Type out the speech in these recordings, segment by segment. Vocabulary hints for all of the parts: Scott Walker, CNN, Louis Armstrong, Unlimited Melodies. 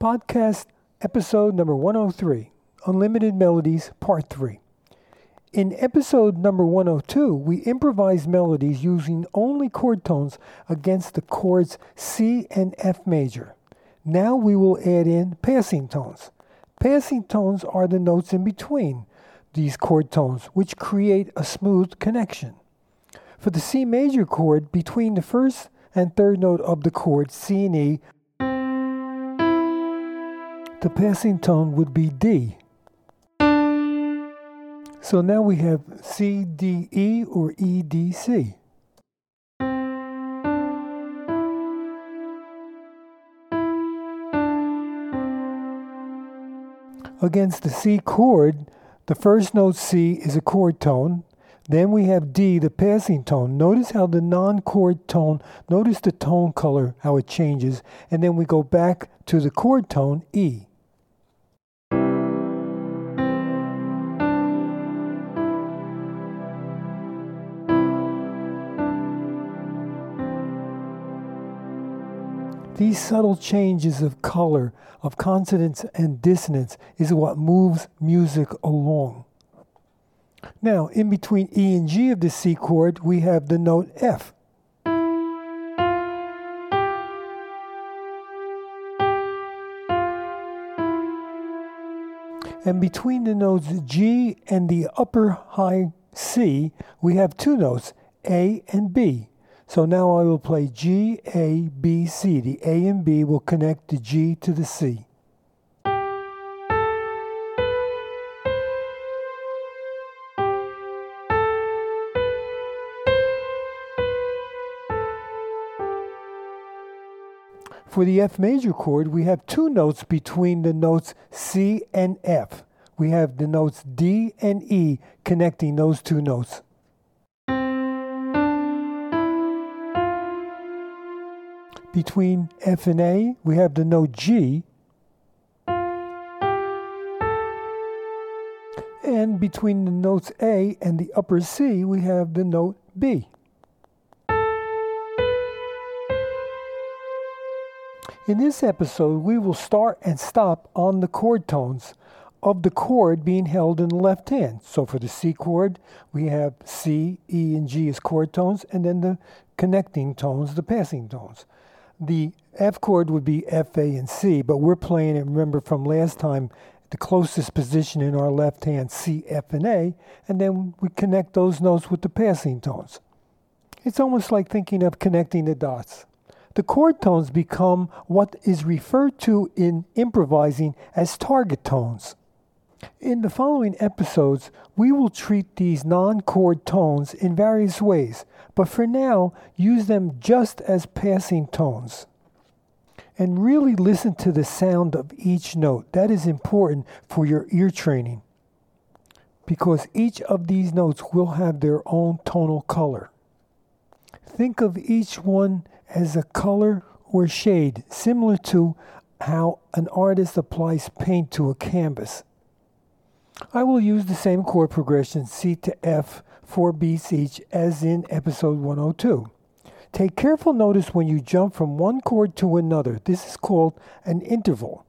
Podcast episode number 103, Unlimited Melodies, Part 3. In episode number 102, we improvised melodies using only chord tones against the chords C and F major. Now we will add in passing tones. Passing tones are the notes in between these chord tones, which create a smooth connection. For the C major chord, between the first and third note of the chord, C and E, the passing tone would be D. So now we have C, D, E, or E, D, C. Against the C chord, the first note C is a chord tone. Then we have D, the passing tone. Notice how the non-chord tone, notice the tone color, how it changes. And then we go back to the chord tone, E. These subtle changes of color, of consonance and dissonance, is what moves music along. Now, in between E and G of the C chord, we have the note F. And between the notes G and the upper high C, we have two notes, A and B. So now I will play G, A, B, C. The A and B will connect the G to the C. For the F major chord, we have two notes between the notes C and F. We have the notes D and E connecting those two notes. Between F and A, we have the note G. And between the notes A and the upper C, we have the note B. In this episode, we will start and stop on the chord tones of the chord being held in the left hand. So for the C chord, we have C, E, and G as chord tones, and then the connecting tones, the passing tones. The F chord would be F, A, and C, but we're playing it, remember from last time, the closest position in our left hand, C, F, and A, and then we connect those notes with the passing tones. It's almost like thinking of connecting the dots. The chord tones become what is referred to in improvising as target tones. In the following episodes, we will treat these non-chord tones in various ways, but for now, use them just as passing tones. And really listen to the sound of each note. That is important for your ear training, because each of these notes will have their own tonal color. Think of each one as a color or shade, similar to how an artist applies paint to a canvas. I will use the same chord progression, C to F, 4 beats each, as in episode 102. Take careful notice when you jump from one chord to another. This is called an interval.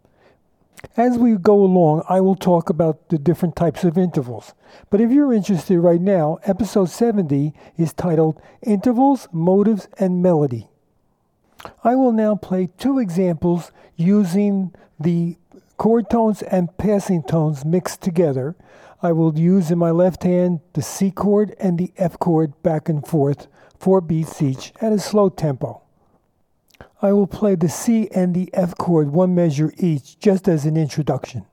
As we go along, I will talk about the different types of intervals. But if you're interested right now, episode 70 is titled Intervals, Motives, and Melody. I will now play two examples using the chord tones and passing tones mixed together. I will use in my left hand the C chord and the F chord back and forth, 4 beats each, at a slow tempo. I will play the C and the F chord, one measure each, just as an introduction.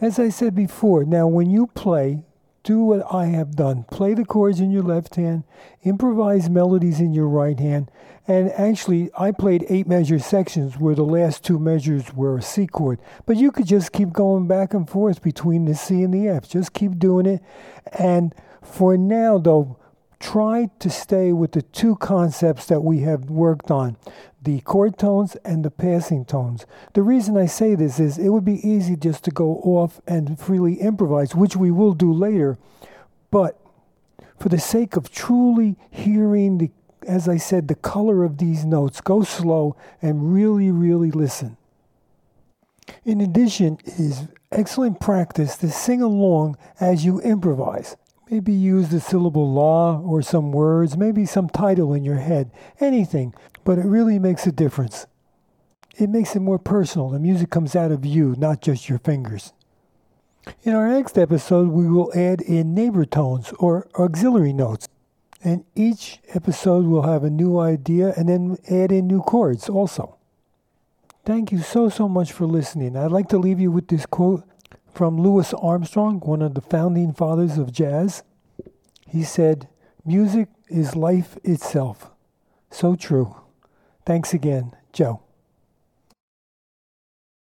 As I said before, now when you play, do what I have done. Play the chords in your left hand, improvise melodies in your right hand, and actually I played 8-measure sections where the last 2 measures were a C chord, but you could just keep going back and forth between the C and the F. Just keep doing it, and for now though, try to stay with the 2 concepts that we have worked on, the chord tones and the passing tones. The reason I say this is it would be easy just to go off and freely improvise, which we will do later, but for the sake of truly hearing, the, as I said, the color of these notes, go slow and really, really listen. In addition, it is excellent practice to sing along as you improvise. Maybe use the syllable la or some words, maybe some title in your head, anything, but it really makes a difference. It makes it more personal. The music comes out of you, not just your fingers. In our next episode, we will add in neighbor tones or auxiliary notes. And each episode will have a new idea and then add in new chords also. Thank you so much for listening. I'd like to leave you with this quote from Louis Armstrong, one of the founding fathers of jazz. He said, "Music is life itself." So true. Thanks again, Joe.